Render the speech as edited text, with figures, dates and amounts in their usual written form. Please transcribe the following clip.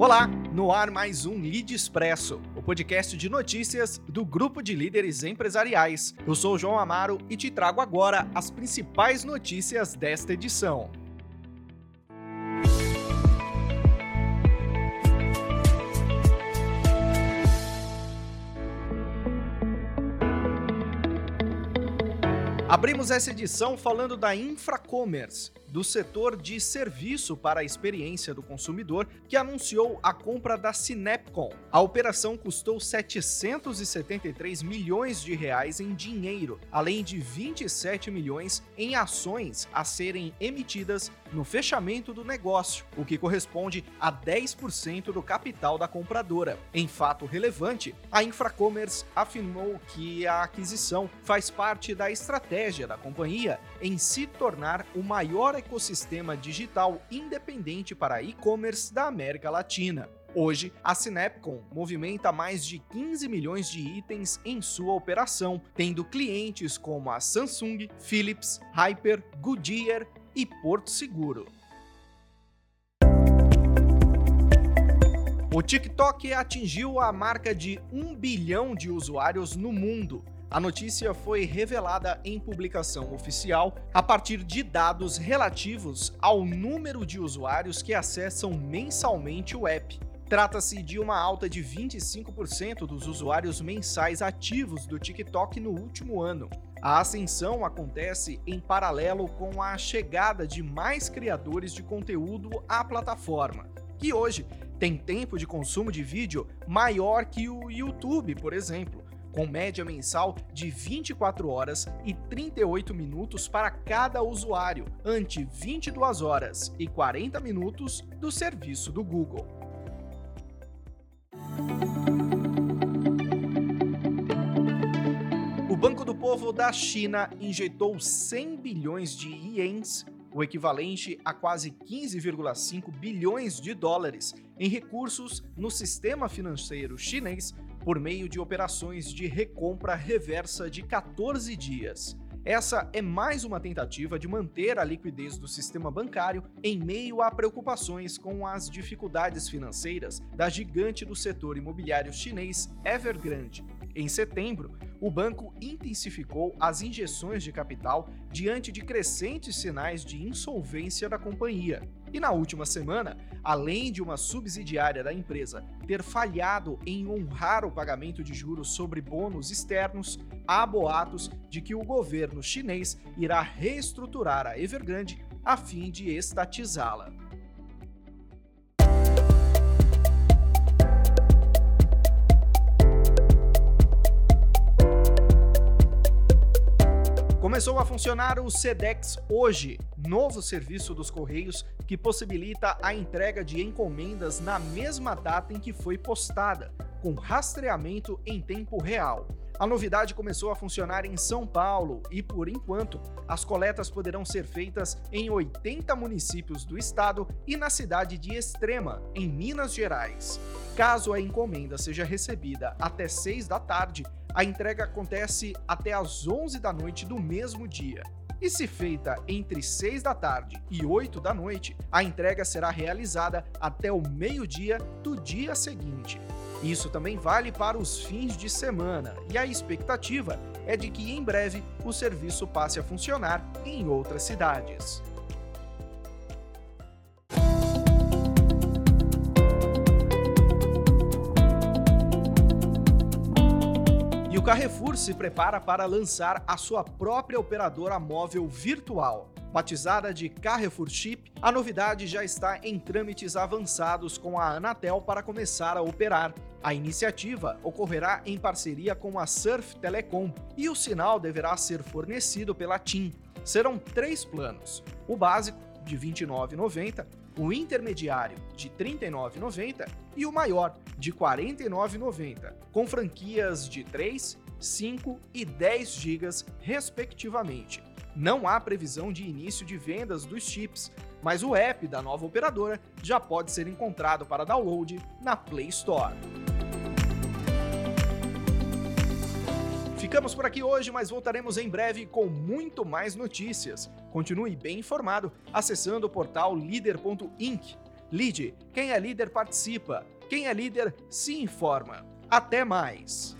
Olá, no ar mais um Lide Expresso, o podcast de notícias do Grupo de Líderes Empresariais. Eu sou o João Amaro e te trago agora as principais notícias desta edição. Abrimos essa edição falando da InfraCommerce, do setor de serviço para a experiência do consumidor, que anunciou a compra da Synapcom. A operação custou R$ 773 milhões em dinheiro, além de 27 milhões em ações a serem emitidas no fechamento do negócio, o que corresponde a 10% do capital da compradora. Em fato relevante, a InfraCommerce afirmou que a aquisição faz parte da estratégia da companhia em se tornar o maior ecossistema digital independente para e-commerce da América Latina. Hoje, a Synapcom movimenta mais de 15 milhões de itens em sua operação, tendo clientes como a Samsung, Philips, Hyper, Goodyear e Porto Seguro. O TikTok atingiu a marca de 1 bilhão de usuários no mundo. A notícia foi revelada em publicação oficial a partir de dados relativos ao número de usuários que acessam mensalmente o app. Trata-se de uma alta de 25% dos usuários mensais ativos do TikTok no último ano. A ascensão acontece em paralelo com a chegada de mais criadores de conteúdo à plataforma, que hoje tem tempo de consumo de vídeo maior que o YouTube, por exemplo, com média mensal de 24 horas e 38 minutos para cada usuário, ante 22 horas e 40 minutos do serviço do Google. O Banco do Povo da China injetou 100 bilhões de ienes, o equivalente a quase 15,5 bilhões de dólares, em recursos no sistema financeiro chinês por meio de operações de recompra reversa de 14 dias. Essa é mais uma tentativa de manter a liquidez do sistema bancário em meio a preocupações com as dificuldades financeiras da gigante do setor imobiliário chinês Evergrande. Em setembro, o banco intensificou as injeções de capital diante de crescentes sinais de insolvência da companhia. E na última semana, além de uma subsidiária da empresa ter falhado em honrar o pagamento de juros sobre bônus externos, há boatos de que o governo chinês irá reestruturar a Evergrande a fim de estatizá-la. Começou a funcionar o Sedex hoje, novo serviço dos Correios que possibilita a entrega de encomendas na mesma data em que foi postada, com rastreamento em tempo real. A novidade começou a funcionar em São Paulo e, por enquanto, as coletas poderão ser feitas em 80 municípios do estado e na cidade de Extrema, em Minas Gerais. Caso a encomenda seja recebida até 6 da tarde, a entrega acontece até às 11 da noite do mesmo dia. E se feita entre 6 da tarde e 8 da noite, a entrega será realizada até o meio-dia do dia seguinte. Isso também vale para os fins de semana, e a expectativa é de que em breve o serviço passe a funcionar em outras cidades. O Carrefour se prepara para lançar a sua própria operadora móvel virtual. Batizada de Carrefour Chip, a novidade já está em trâmites avançados com a Anatel para começar a operar. A iniciativa ocorrerá em parceria com a Surf Telecom e o sinal deverá ser fornecido pela TIM. Serão 3 planos: o básico, de R$ 29,90, o intermediário, de R$ 39,90 e o maior, de R$ 49,90, com franquias de 3, 5 e 10 GB, respectivamente. Não há previsão de início de vendas dos chips, mas o app da nova operadora já pode ser encontrado para download na Play Store. Ficamos por aqui hoje, mas voltaremos em breve com muito mais notícias. Continue bem informado acessando o portal Líder.inc. Lide, quem é líder participa, quem é líder se informa. Até mais!